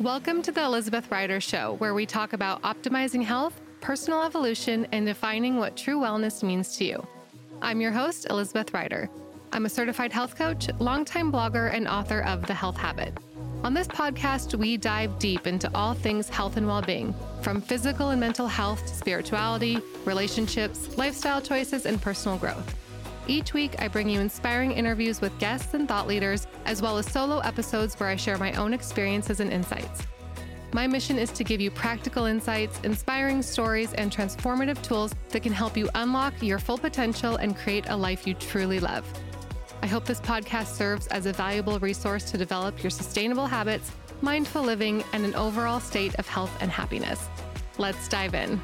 Welcome to the Elizabeth Rider Show, where we talk about optimizing health, personal evolution, and defining what true wellness means to you. I'm your host, Elizabeth Rider. I'm a certified health coach, longtime blogger, and author of The Health Habit. On this podcast, we dive deep into all things health and well-being, from physical and mental health to spirituality, relationships, lifestyle choices, and personal growth. Each week, I bring you inspiring interviews with guests and thought leaders, as well as solo episodes where I share my own experiences and insights. My mission is to give you practical insights, inspiring stories, and transformative tools that can help you unlock your full potential and create a life you truly love. I hope this podcast serves as a valuable resource to develop your sustainable habits, mindful living, and an overall state of health and happiness. Let's dive in.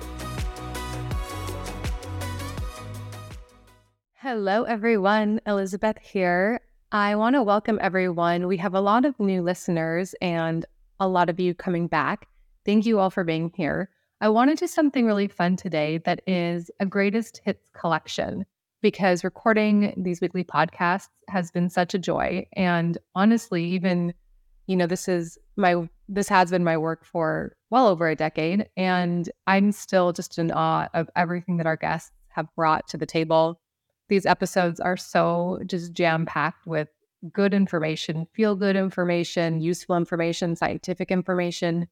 Hello, everyone. Elizabeth here. I want to welcome everyone. We have a lot of new listeners and a lot of you coming back. Thank you all for being here. I want to do something really fun today that is a greatest hits collection, because recording these weekly podcasts has been such a joy. And honestly, even, this has been my work for well over a decade, and I'm still just in awe of everything that our guests have brought to the table. These episodes are so just jam-packed with good information, feel-good information, useful information, scientific information.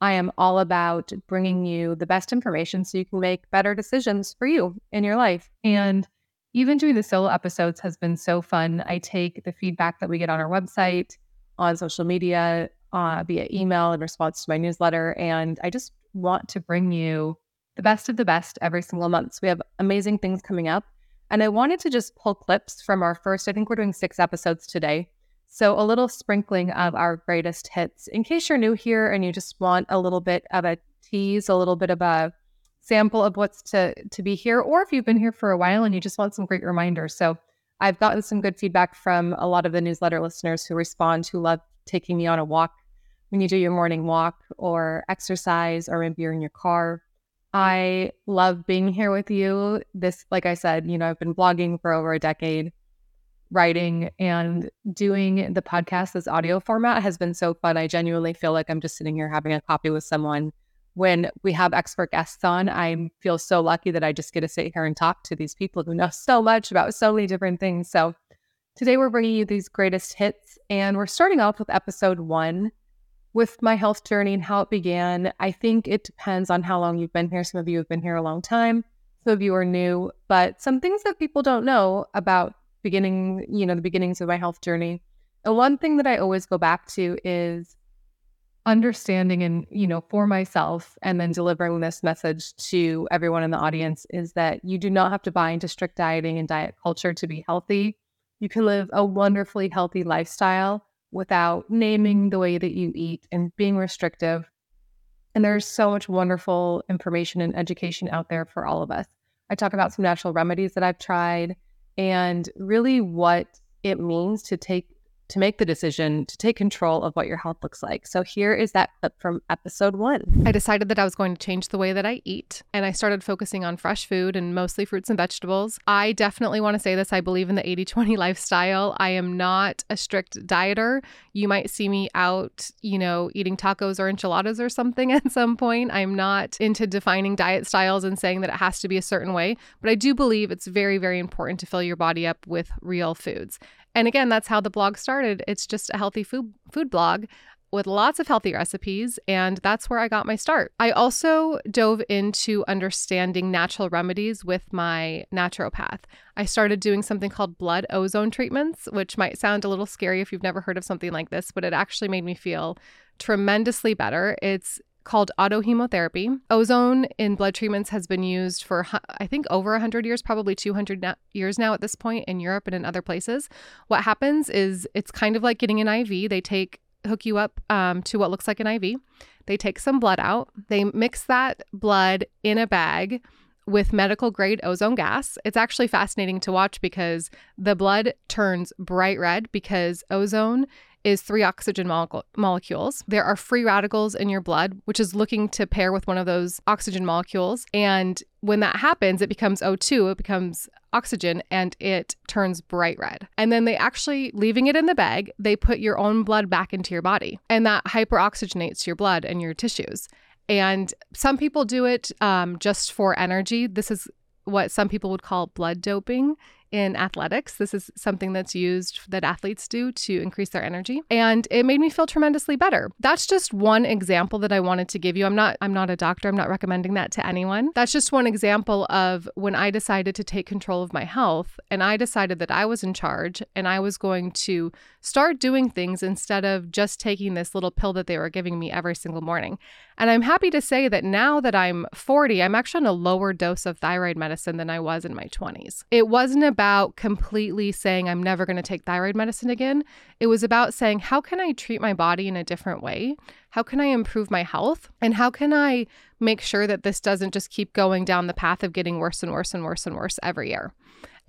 I am all about bringing you the best information so you can make better decisions for you in your life. And even doing the solo episodes has been so fun. I take the feedback that we get on our website, on social media, via email in response to my newsletter, and I just want to bring you the best every single month. So we have amazing things coming up. And I wanted to just pull clips from our first, I think we're doing 6 episodes today. So a little sprinkling of our greatest hits in case you're new here and you just want a little bit of a tease, a little bit of a sample of what's to be here, or if you've been here for a while and you just want some great reminders. So I've gotten some good feedback from a lot of the newsletter listeners who love taking me on a walk when you do your morning walk or exercise, or maybe you're in your car. I love being here with you. This, like I said, I've been blogging for over a decade, writing, and doing the podcast. This audio format has been so fun. I genuinely feel like I'm just sitting here having a coffee with someone. When we have expert guests on, I feel so lucky that I just get to sit here and talk to these people who know so much about so many different things. So today we're bringing you these greatest hits, and we're starting off with episode 1. With my health journey and how it began. I think it depends on how long you've been here. Some of you have been here a long time. Some of you are new, but some things that people don't know about the beginnings of my health journey. And one thing that I always go back to is understanding and, for myself, and then delivering this message to everyone in the audience, is that you do not have to buy into strict dieting and diet culture to be healthy. You can live a wonderfully healthy lifestyle without naming the way that you eat and being restrictive. And there's so much wonderful information and education out there for all of us. I talk about some natural remedies that I've tried, and really what it means to make the decision to take control of what your health looks like. So here is that clip from episode 1. I decided that I was going to change the way that I eat, and I started focusing on fresh food and mostly fruits and vegetables. I definitely want to say this. I believe in the 80-20 lifestyle. I am not a strict dieter. You might see me out, eating tacos or enchiladas or something at some point. I'm not into defining diet styles and saying that it has to be a certain way, but I do believe it's very, very important to fill your body up with real foods. And again, that's how the blog started. It's just a healthy food blog with lots of healthy recipes, and that's where I got my start. I also dove into understanding natural remedies with my naturopath. I started doing something called blood ozone treatments, which might sound a little scary if you've never heard of something like this, but it actually made me feel tremendously better. It's called autohemotherapy. Ozone in blood treatments has been used for, I think, over 100 years, probably 200 years now at this point, in Europe and in other places. What happens is it's kind of like getting an IV. They hook you up to what looks like an IV. They take some blood out. They mix that blood in a bag with medical grade ozone gas. It's actually fascinating to watch because the blood turns bright red because ozone is 3 oxygen molecules. There are free radicals in your blood, which is looking to pair with one of those oxygen molecules. And when that happens, it becomes O2, it becomes oxygen, and it turns bright red. And then they actually, leaving it in the bag, they put your own blood back into your body, and that hyperoxygenates your blood and your tissues. And some people do it just for energy. This is what some people would call blood doping in athletics. This is something that's used that athletes do to increase their energy. And it made me feel tremendously better. That's just one example that I wanted to give you. I'm not a doctor. I'm not recommending that to anyone. That's just one example of when I decided to take control of my health, and I decided that I was in charge and I was going to start doing things instead of just taking this little pill that they were giving me every single morning. And I'm happy to say that now that I'm 40, I'm actually on a lower dose of thyroid medicine than I was in my 20s. It wasn't about completely saying I'm never going to take thyroid medicine again. It was about saying, how can I treat my body in a different way? How can I improve my health? And how can I make sure that this doesn't just keep going down the path of getting worse and worse and worse and worse every year?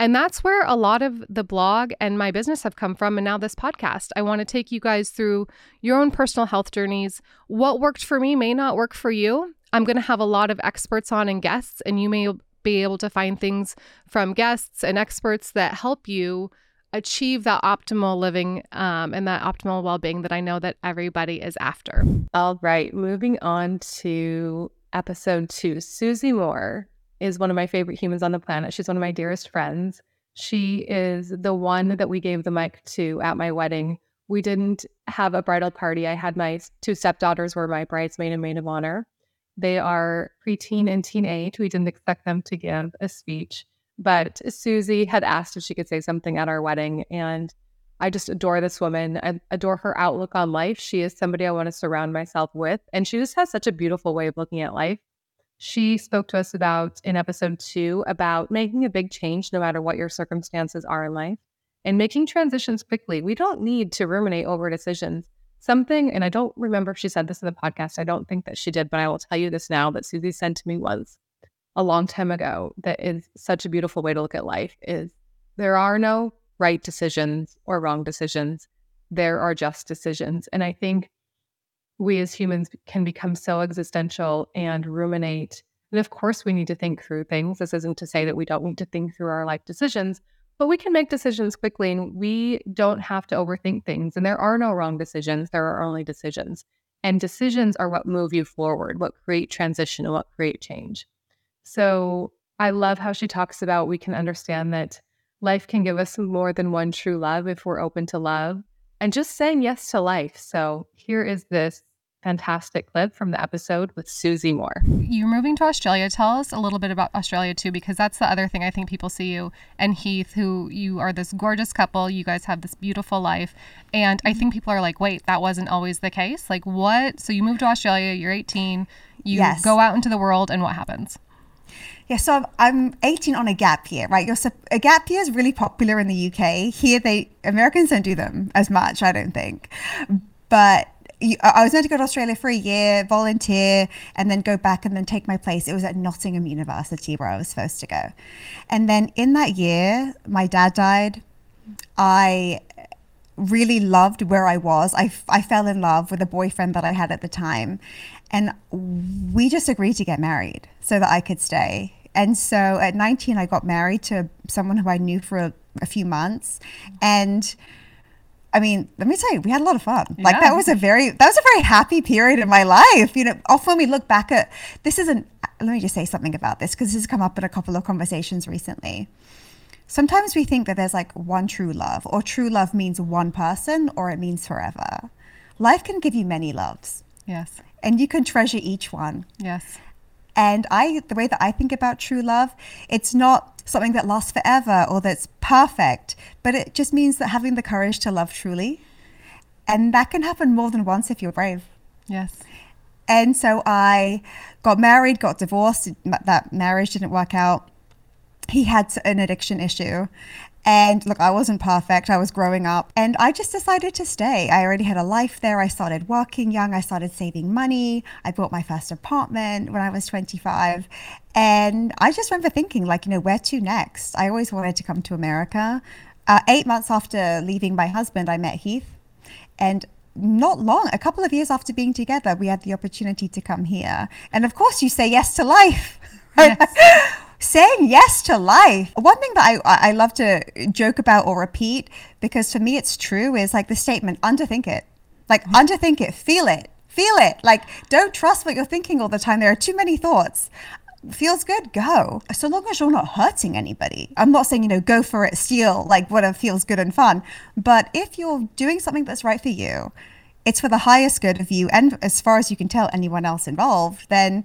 And that's where a lot of the blog and my business have come from, and now this podcast. I want to take you guys through your own personal health journeys. What worked for me may not work for you. I'm going to have a lot of experts on and guests, and you may be able to find things from guests and experts that help you achieve that optimal living and that optimal well-being that I know that everybody is after. All right, moving on to episode 2. Suzie Moore is one of my favorite humans on the planet. She's one of my dearest friends. She is the one that we gave the mic to at my wedding. We didn't have a bridal party. I had my 2 stepdaughters were my bridesmaid and maid of honor. They are preteen and teenage. We didn't expect them to give a speech, but Suzie had asked if she could say something at our wedding. And I just adore this woman. I adore her outlook on life. She is somebody I want to surround myself with. And she just has such a beautiful way of looking at life. She spoke to us about, in episode 2, about making a big change no matter what your circumstances are in life and making transitions quickly. We don't need to ruminate over decisions. Something, and I don't remember if she said this in the podcast, I don't think that she did, but I will tell you this now that Suzie said to me once a long time ago that is such a beautiful way to look at life is there are no right decisions or wrong decisions. There are just decisions. And I think we as humans can become so existential and ruminate. And of course, we need to think through things. This isn't to say that we don't need to think through our life decisions, but we can make decisions quickly and we don't have to overthink things. And there are no wrong decisions. There are only decisions. And decisions are what move you forward, what create transition and what create change. So I love how she talks about we can understand that life can give us more than one true love if we're open to love and just saying yes to life. So here is this fantastic clip from the episode with Suzie Moore. You're moving to Australia. Tell us a little bit about Australia too, because that's the other thing I think people see you and Heath, who you are this gorgeous couple. You guys have this beautiful life. And I think people are like, wait, that wasn't always the case. Like what? So you moved to Australia, you're 18, you yes. go out into the world, and what happens? Yeah, so I'm 18 on a gap year, right? A gap year is really popular in the UK. Here, Americans don't do them as much, I don't think. But I was meant to go to Australia for a year, volunteer, and then go back and then take my place. It was at Nottingham University where I was supposed to go. And then in that year, my dad died. I really loved where I was. I fell in love with a boyfriend that I had at the time. And we just agreed to get married so that I could stay. And so at 19, I got married to someone who I knew for a few months. And I mean, let me tell you, we had a lot of fun. Yeah. Like that was a very happy period in my life. You know, often we look back at let me just say something about this because this has come up in a couple of conversations recently. Sometimes we think that there's like one true love, or true love means one person, or it means forever. Life can give you many loves. Yes. And you can treasure each one. Yes. And the way that I think about true love, it's not something that lasts forever or that's perfect, but it just means that having the courage to love truly. And that can happen more than once if you're brave. Yes. And so I got married, got divorced. That marriage didn't work out. He had an addiction issue. And look, I wasn't perfect. I was growing up and I just decided to stay. I already had a life there. I started working young. I started saving money. I bought my first apartment when I was 25. And I just remember thinking like, you know, where to next? I always wanted to come to America. 8 months after leaving my husband, I met Heath. And not long, a couple of years after being together, we had the opportunity to come here. And of course you say yes to life. Yes. Saying yes to life. One thing that I love to joke about or repeat, because for me it's true, is like the statement, underthink it. Like underthink it, feel it. Like don't trust what you're thinking all the time. There are too many thoughts. Feels good, go. So long as you're not hurting anybody. I'm not saying, go for it, steal, like whatever feels good and fun. But if you're doing something that's right for you, it's for the highest good of you and as far as you can tell anyone else involved, then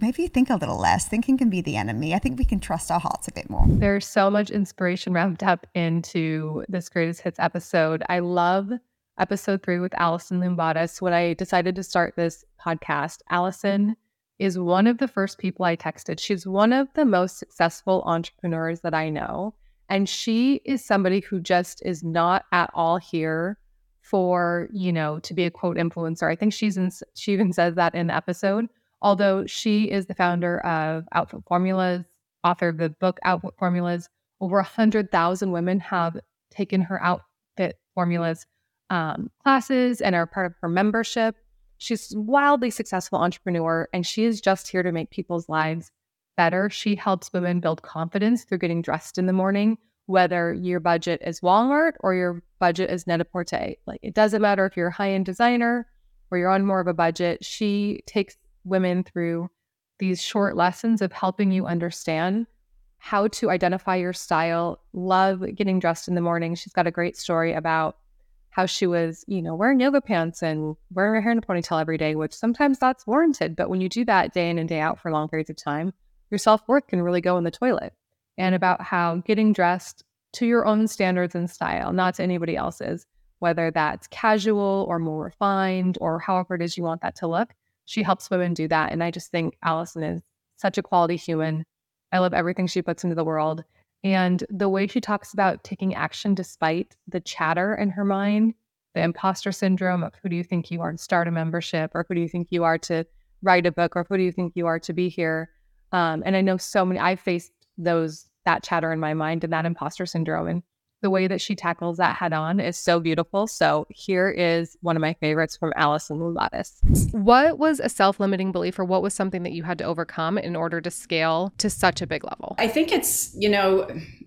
maybe think a little less. Thinking can be the enemy. I think we can trust our hearts a bit more. There's so much inspiration wrapped up into this Greatest Hits episode. I love episode 3 with Alison Lumbatis. When I decided to start this podcast, Alison is one of the first people I texted. She's one of the most successful entrepreneurs that I know. And she is somebody who just is not at all here for, to be a quote influencer. I think she even says that in the episode. Although she is the founder of Outfit Formulas, author of the book Outfit Formulas, over 100,000 women have taken her Outfit Formulas classes and are part of her membership. She's a wildly successful entrepreneur, and she is just here to make people's lives better. She helps women build confidence through getting dressed in the morning, whether your budget is Walmart or your budget is Net-a-Porter. Like, it doesn't matter if you're a high-end designer or you're on more of a budget. She takes women through these short lessons of helping you understand how to identify your style, love getting dressed in the morning. She's got a great story about how she was, wearing yoga pants and wearing her hair in a ponytail every day, which sometimes that's warranted. But when you do that day in and day out for long periods of time, your self-worth can really go in the toilet. And about how getting dressed to your own standards and style, not to anybody else's, whether that's casual or more refined or however it is you want that to look. She helps women do that. And I just think Alison is such a quality human. I love everything she puts into the world. And the way she talks about taking action despite the chatter in her mind, the imposter syndrome of who do you think you are to start a membership, or who do you think you are to write a book, or who do you think you are to be here? And I know I faced that chatter in my mind and that imposter syndrome. And the way that she tackles that head on is so beautiful. So here is one of my favorites from Alison Lumbatis. What was a self-limiting belief, or what was something that you had to overcome in order to scale to such a big level? I think it's,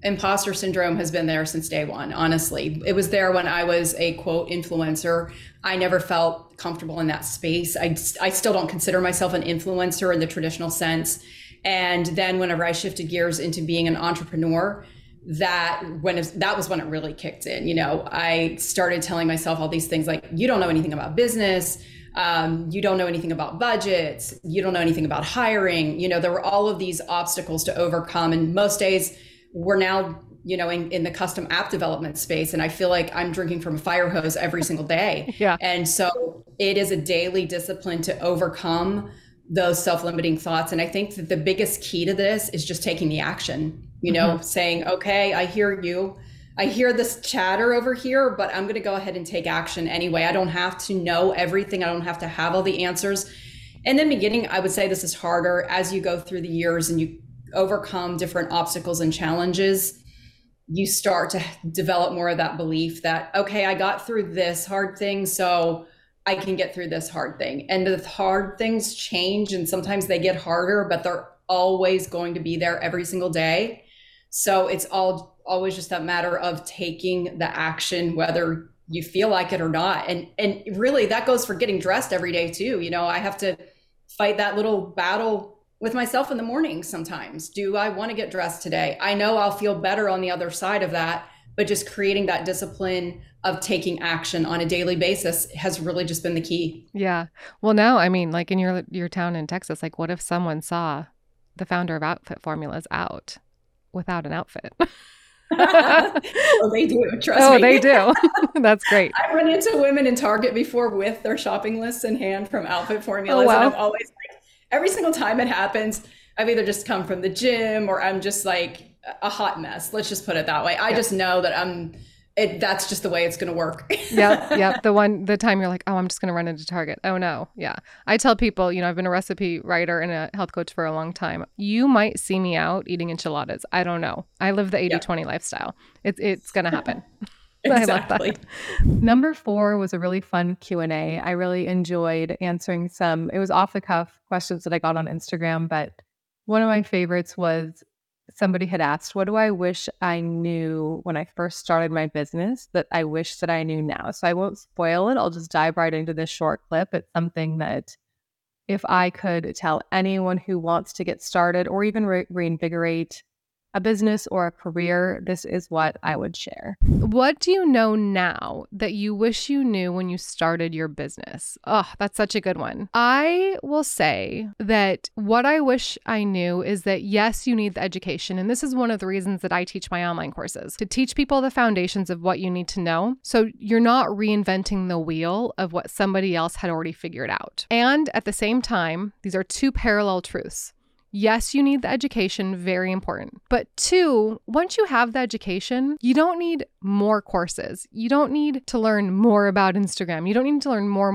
imposter syndrome has been there since day one, honestly. It was there when I was a quote influencer. I never felt comfortable in that space. I still don't consider myself an influencer in the traditional sense. And then whenever I shifted gears into being an entrepreneur, that was when it really kicked in. I started telling myself all these things like, you don't know anything about business, you don't know anything about budgets, you don't know anything about hiring. There were all of these obstacles to overcome. And most days we're now, in the custom app development space. And I feel like I'm drinking from a fire hose every single day. Yeah. And so it is a daily discipline to overcome those self-limiting thoughts. And I think that the biggest key to this is just taking the action, saying, okay, I hear you. I hear this chatter over here, but I'm going to go ahead and take action anyway. I don't have to know everything. I don't have to have all the answers. And in the beginning, I would say this is harder as you go through the years and you overcome different obstacles and challenges. You start to develop more of that belief that, okay, I got through this hard thing, so I can get through this hard thing. And the hard things change, and sometimes they get harder, but they're always going to be there every single day. So it's always just that matter of taking the action, whether you feel like it or not. And really that goes for getting dressed every day too. I have to fight that little battle with myself in the morning sometimes. Do I want to get dressed today? I know I'll feel better on the other side of that, but just creating that discipline of taking action on a daily basis has really just been the key. Yeah. Well, now, like in your town in Texas, like what if someone saw the founder of Outfit Formulas out without an outfit? Oh, they do. Trust me. Oh, they do. That's great. I've run into women in Target before with their shopping lists in hand from Outfit Formulas. Oh, wow. And I'm always like, every single time it happens, I've either just come from the gym or I'm just like, a hot mess. Let's just put it that way. I just know that that's just the way it's going to work. Yep. The time you're like, oh, I'm just going to run into Target. Oh no. Yeah. I tell people, I've been a recipe writer and a health coach for a long time. You might see me out eating enchiladas. I don't know. I live the 80-20 lifestyle. It's going to happen. Exactly. I love that. Number 4 was a really fun Q&A. I really enjoyed answering some, it was off the cuff questions that I got on Instagram, but one of my favorites was somebody had asked, what do I wish I knew when I first started my business that I wish that I knew now? So I won't spoil it. I'll just dive right into this short clip. It's something that if I could tell anyone who wants to get started or even reinvigorate a business or a career, this is what I would share. What do you know now that you wish you knew when you started your business? Oh, that's such a good one. I will say that what I wish I knew is that, yes, you need the education. And this is one of the reasons that I teach my online courses, to teach people the foundations of what you need to know. So you're not reinventing the wheel of what somebody else had already figured out. And at the same time, these are two parallel truths. Yes, you need the education, very important. But 2, once you have the education, you don't need more courses. You don't need to learn more about Instagram. You don't need to learn more.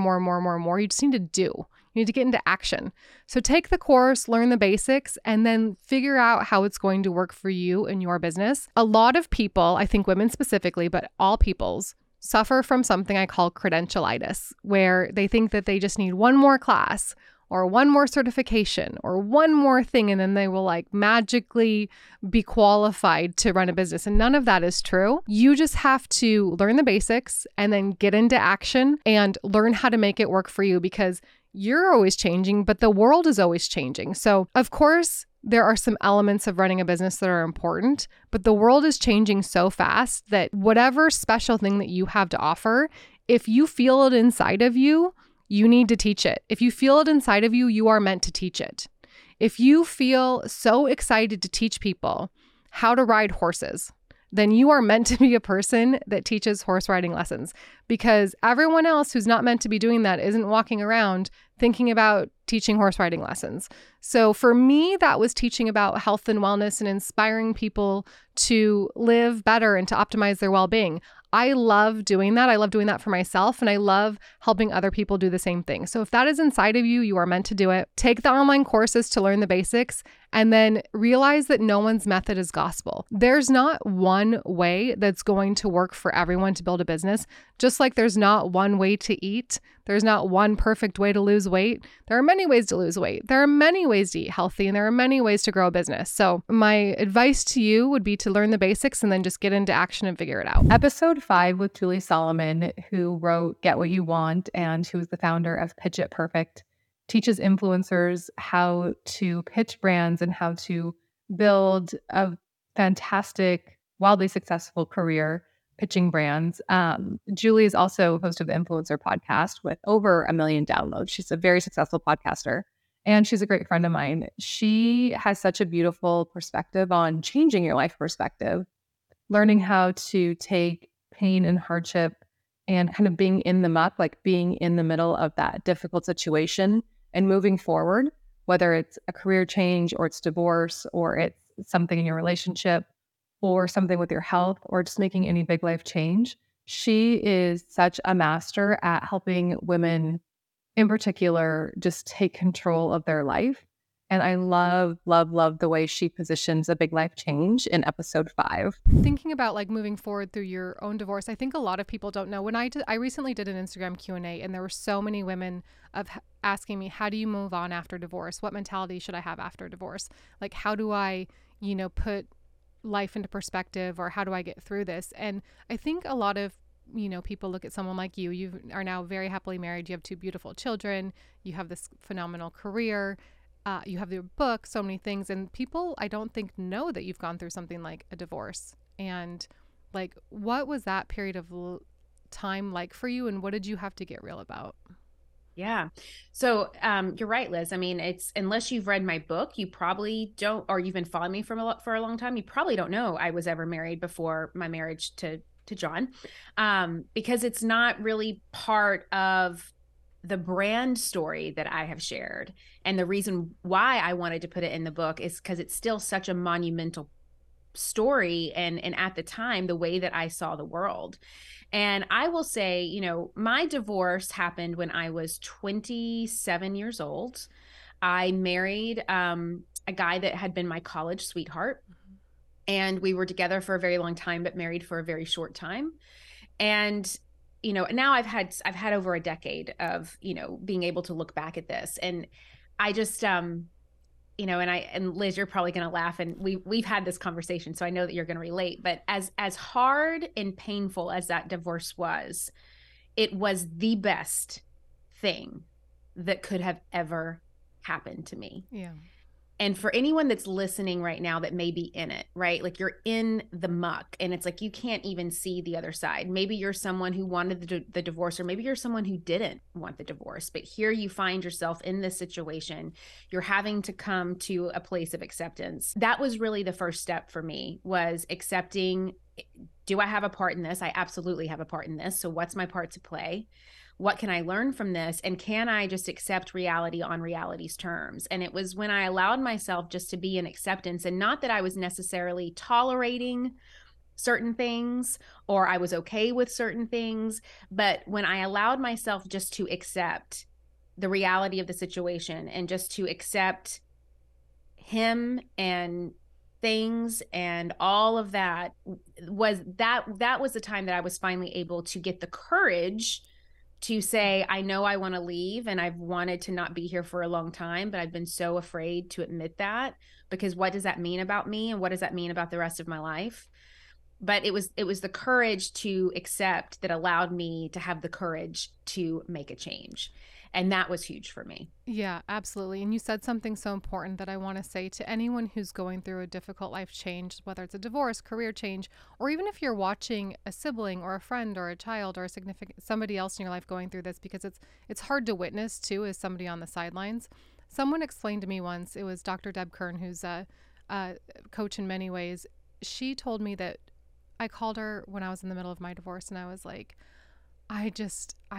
You just need to do. You need to get into action. So take the course, learn the basics, and then figure out how it's going to work for you and your business. A lot of people, I think women specifically, but all peoples, suffer from something I call credentialitis, where they think that they just need one more class or one more certification or one more thing, and then they will like magically be qualified to run a business. And none of that is true. You just have to learn the basics and then get into action and learn how to make it work for you, because you're always changing, but the world is always changing. So of course, there are some elements of running a business that are important, but the world is changing so fast that whatever special thing that you have to offer, if you feel it inside of you, you need to teach it. If you feel it inside of you, you are meant to teach it. If you feel so excited to teach people how to ride horses, then you are meant to be a person that teaches horse riding lessons, because everyone else who's not meant to be doing that isn't walking around thinking about teaching horse riding lessons. So for me, that was teaching about health and wellness and inspiring people to live better and to optimize their well-being. I love doing that. I love doing that for myself, and I love helping other people do the same thing. So if that is inside of you, you are meant to do it. Take the online courses to learn the basics, and then realize that no one's method is gospel. There's not one way that's going to work for everyone to build a business. Just like there's not one way to eat, there's not one perfect way to lose weight. There are many ways to lose weight. There are many ways to eat healthy, and there are many ways to grow a business. So my advice to you would be to learn the basics and then just get into action and figure it out. Episode 5 with Julie Solomon, who wrote Get What You Want and who is the founder of Pitch It Perfect, teaches influencers how to pitch brands and how to build a fantastic, wildly successful career pitching brands. Julie is also host of the Influencer Podcast with over 1 million downloads. She's a very successful podcaster, and she's a great friend of mine. She has such a beautiful perspective on changing your life perspective, learning how to take pain and hardship and kind of being in them up, like being in the middle of that difficult situation and moving forward, whether it's a career change or it's divorce or it's something in your relationship or something with your health or just making any big life change. She is such a master at helping women in particular just take control of their life. And I love the way she positions a big life change in episode 5. Thinking about like moving forward through your own divorce, I think a lot of people don't know. When I recently did an Instagram Q&A, and there were so many women asking me, how do you move on after divorce? What mentality should I have after divorce? Like, how do I, put life into perspective, or how do I get through this? And I think a lot of people look at someone like you. You are now very happily married. You have 2 beautiful children. You have this phenomenal career. You have your book, so many things. And people, I don't think, know that you've gone through something like a divorce. And like, what was that period of time like for you? And what did you have to get real about? Yeah. So you're right, Liz. I mean, it's, unless you've read my book, you probably don't, or you've been following me for a long time, you probably don't know I was ever married before my marriage to John, because it's not really part of the brand story that I have shared. And the reason why I wanted to put it in the book is because it's still such a monumental story. And at the time, the way that I saw the world. And I will say, my divorce happened when I was 27 years old. I married a guy that had been my college sweetheart. And we were together for a very long time, but married for a very short time. And, you know, now I've had over a decade of, you know, being able to look back at this. And I just, you know, and Liz, you're probably going to laugh, and we've had this conversation, so I know that you're going to relate, but as hard and painful as that divorce was, it was the best thing that could have ever happened to me. Yeah. And for anyone that's listening right now that may be in it, right? Like, you're in the muck and it's like, you can't even see the other side. Maybe you're someone who wanted the divorce, or maybe you're someone who didn't want the divorce, but here you find yourself in this situation. You're having to come to a place of acceptance. That was really the first step for me, was accepting, do I have a part in this? I absolutely have a part in this. So what's my part to play? What can I learn from this? And can I just accept reality on reality's terms? And it was when I allowed myself just to be in acceptance, and not that I was necessarily tolerating certain things or I was okay with certain things, but when I allowed myself just to accept the reality of the situation and just to accept him and things and all of that, was that was the time that I was finally able to get the courage to say, I know I want to leave and I've wanted to not be here for a long time, but I've been so afraid to admit that, because what does that mean about me and what does that mean about the rest of my life? But it was the courage to accept that allowed me to have the courage to make a change. And that was huge for me. Yeah, absolutely. And you said something so important that I want to say to anyone who's going through a difficult life change, whether it's a divorce, career change, or even if you're watching a sibling or a friend or a child or a significant somebody else in your life going through this, because it's hard to witness too as somebody on the sidelines. Someone explained to me once, it was Dr. Deb Kern, who's a coach in many ways. She told me that, I called her when I was in the middle of my divorce and I was like, I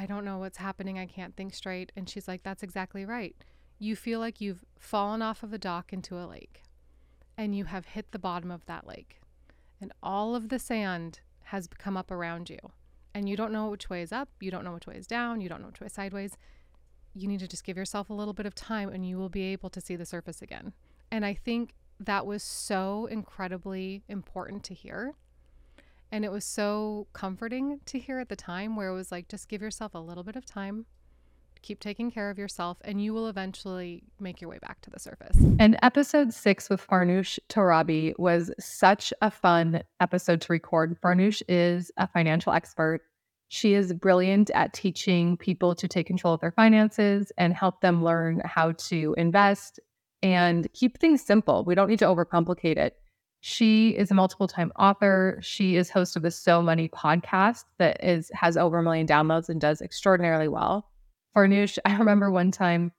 don't know what's happening. I can't think straight. And she's like, that's exactly right. You feel like you've fallen off of a dock into a lake and you have hit the bottom of that lake and all of the sand has come up around you and you don't know which way is up. You don't know which way is down. You don't know which way is sideways. You need to just give yourself a little bit of time and you will be able to see the surface again. And I think that was so incredibly important to hear. And it was so comforting to hear at the time, where it was like, just give yourself a little bit of time, keep taking care of yourself, and you will eventually make your way back to the surface. And episode 6 with Farnoosh Torabi was such a fun episode to record. Farnoosh is a financial expert. She is brilliant at teaching people to take control of their finances and help them learn how to invest and keep things simple. We don't need to overcomplicate it. She is a multiple-time author. She is host of the So Money podcast that has over 1 million downloads and does extraordinarily well. Farnoosh, I remember one time,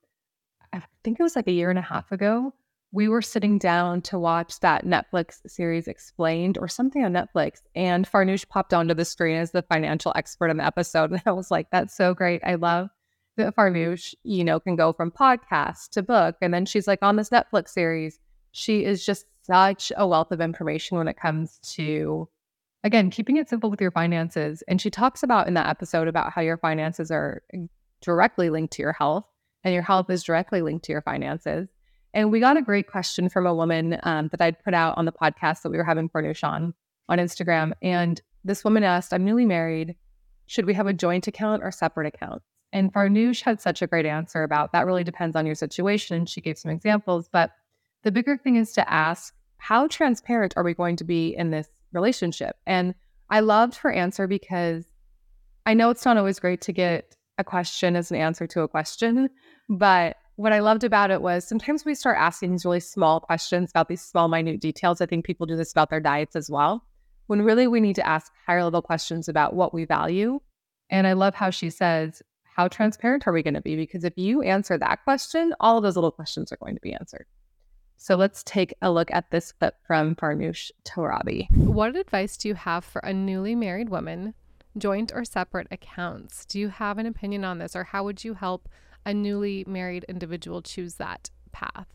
I think it was like a year and a half ago, we were sitting down to watch that Netflix series Explained or something on Netflix, and Farnoosh popped onto the screen as the financial expert on the episode. And I was like, that's so great. I love that Farnoosh, you know, can go from podcast to book. And then she's like on this Netflix series. She is just such a wealth of information when it comes to, again, keeping it simple with your finances. And she talks about in that episode about how your finances are directly linked to your health and your health is directly linked to your finances. And we got a great question from a woman that I'd put out on the podcast that we were having Farnoosh on Instagram. And this woman asked, I'm newly married. Should we have a joint account or separate account? And Farnoosh had such a great answer about that really depends on your situation. She gave some examples, but the bigger thing is to ask, how transparent are we going to be in this relationship? And I loved her answer, because I know it's not always great to get a question as an answer to a question, but what I loved about it was sometimes we start asking these really small questions about these small, minute details. I think people do this about their diets as well, when really we need to ask higher level questions about what we value. And I love how she says, how transparent are we going to be? Because if you answer that question, all of those little questions are going to be answered. So let's take a look at this clip from Farnoosh Torabi. What advice do you have for a newly married woman, joint or separate accounts? Do you have an opinion on this, or how would you help a newly married individual choose that path?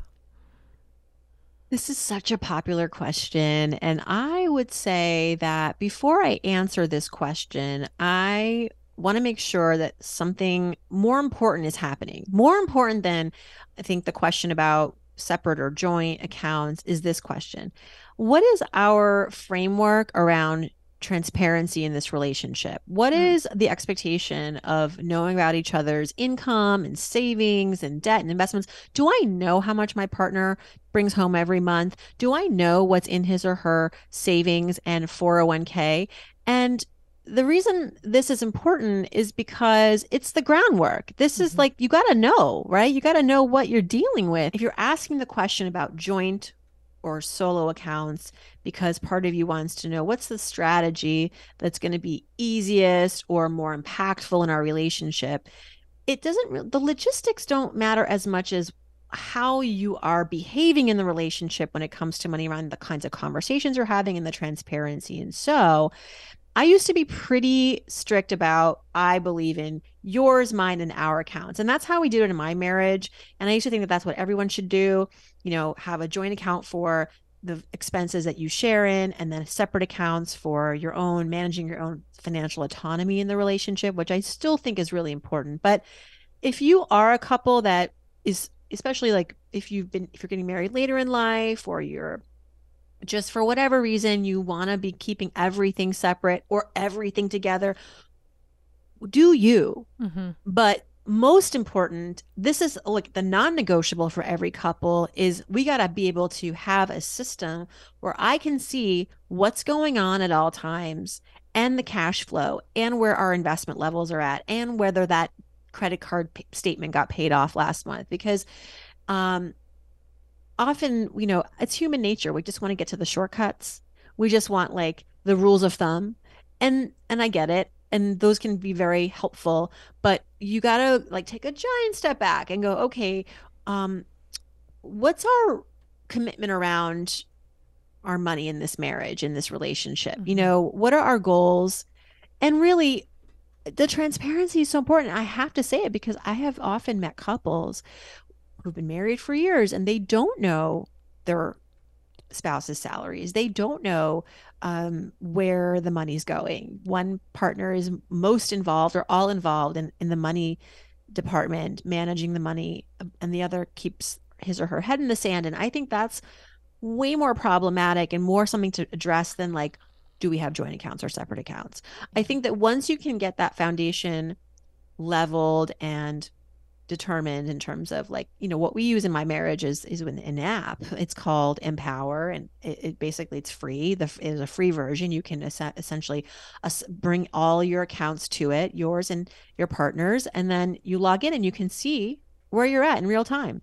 This is such a popular question. And I would say that before I answer this question, I want to make sure that something more important is happening. More important than, I think, the question about separate or joint accounts is this question. What is our framework around transparency in this relationship? What is the expectation of knowing about each other's income and savings and debt and investments? Do I know how much my partner brings home every month? Do I know what's in his or her savings and 401k? And the reason this is important is because it's the groundwork. This is like, you got to know, right? You got to know what you're dealing with. If you're asking the question about joint or solo accounts, because part of you wants to know what's the strategy that's going to be easiest or more impactful in our relationship, it doesn't, the logistics don't matter as much as how you are behaving in the relationship when it comes to money, around the kinds of conversations you're having and the transparency. And so I used to be pretty strict about, I believe in yours, mine, and our accounts. And that's how we did it in my marriage. And I used to think that that's what everyone should do. You know, have a joint account for the expenses that you share in, and then separate accounts for your own, managing your own financial autonomy in the relationship, which I still think is really important. But if you are a couple that is, especially like if you're getting married later in life, or you're just for whatever reason, you want to be keeping everything separate or everything together, do you. But most important, this is like the non-negotiable for every couple, is we got to be able to have a system where I can see what's going on at all times, and the cash flow, and where our investment levels are at, and whether that credit card statement got paid off last month. Because often, you know, it's human nature. We just want to get to the shortcuts. We just want like the rules of thumb. And I get it. And those can be very helpful, but you got to like take a giant step back and go, okay, what's our commitment around our money in this marriage, in this relationship? You know, what are our goals? And really, the transparency is so important. I have to say it because I have often met couples who've been married for years and they don't know their spouse's salaries. They don't know where the money's going. One partner is most involved or all involved in the money department, managing the money, and the other keeps his or her head in the sand. And I think that's way more problematic and more something to address than like, do we have joint accounts or separate accounts? I think that once you can get that foundation leveled and determined in terms of like, you know, what we use in my marriage is an app. It's called Empower, and it basically, it's free. It's a free version. You can essentially bring all your accounts to it, yours and your partner's, and then you log in and you can see where you're at in real time.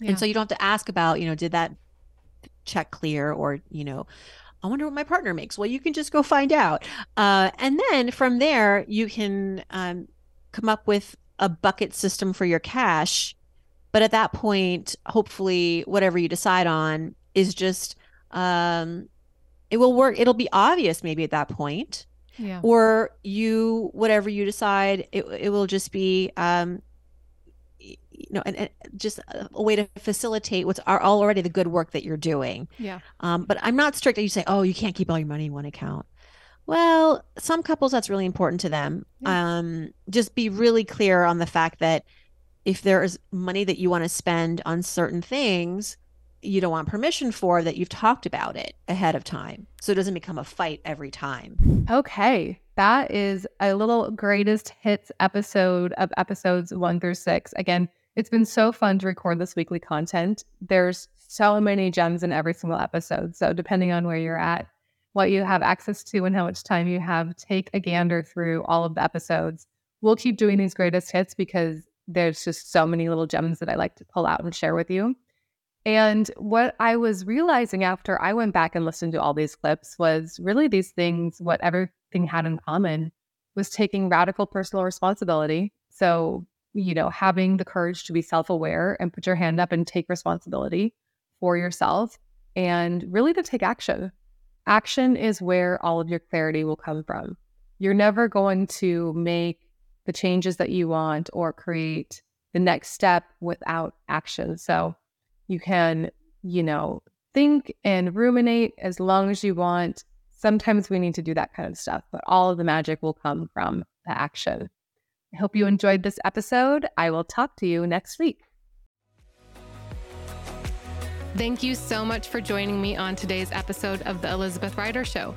And so you don't have to ask about, you know, did that check clear, or, you know, I wonder what my partner makes. Well, you can just go find out. And then from there, you can come up with a bucket system for your cash. But at that point, hopefully whatever you decide on is just, it will work. It'll be obvious maybe at that point, or you, whatever you decide, it will just be, you know, and just a way to facilitate what's already the good work that you're doing. But I'm not strict that you say, oh, you can't keep all your money in one account. Well, some couples, that's really important to them. Just be really clear on the fact that if there is money that you want to spend on certain things you don't want permission for, that you've talked about it ahead of time, so it doesn't become a fight every time. Okay. That is a little greatest hits episode of episodes 1 through 6. Again, it's been so fun to record this weekly content. There's so many gems in every single episode. So depending on where you're at, what you have access to, and how much time you have, take a gander through all of the episodes. We'll keep doing these greatest hits because there's just so many little gems that I like to pull out and share with you. And what I was realizing after I went back and listened to all these clips was really these things, what everything had in common was taking radical personal responsibility. So, you know, having the courage to be self-aware and put your hand up and take responsibility for yourself, and really to take action. Action is where all of your clarity will come from. You're never going to make the changes that you want or create the next step without action. So you can, you know, think and ruminate as long as you want. Sometimes we need to do that kind of stuff, but all of the magic will come from the action. I hope you enjoyed this episode. I will talk to you next week. Thank you so much for joining me on today's episode of The Elizabeth Rider Show.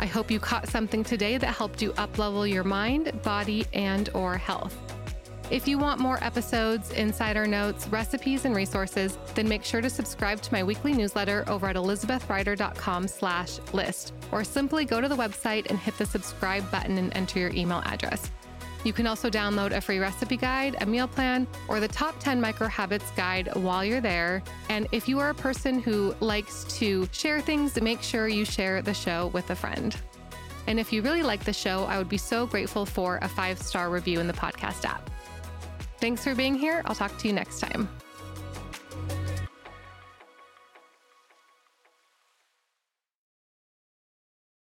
I hope you caught something today that helped you uplevel your mind, body, and/or health. If you want more episodes, insider notes, recipes, and resources, then make sure to subscribe to my weekly newsletter over at ElizabethRider.com/list, or simply go to the website and hit the subscribe button and enter your email address. You can also download a free recipe guide, a meal plan, or the top 10 micro habits guide while you're there. And if you are a person who likes to share things, make sure you share the show with a friend. And if you really like the show, I would be so grateful for a 5-star review in the podcast app. Thanks for being here. I'll talk to you next time.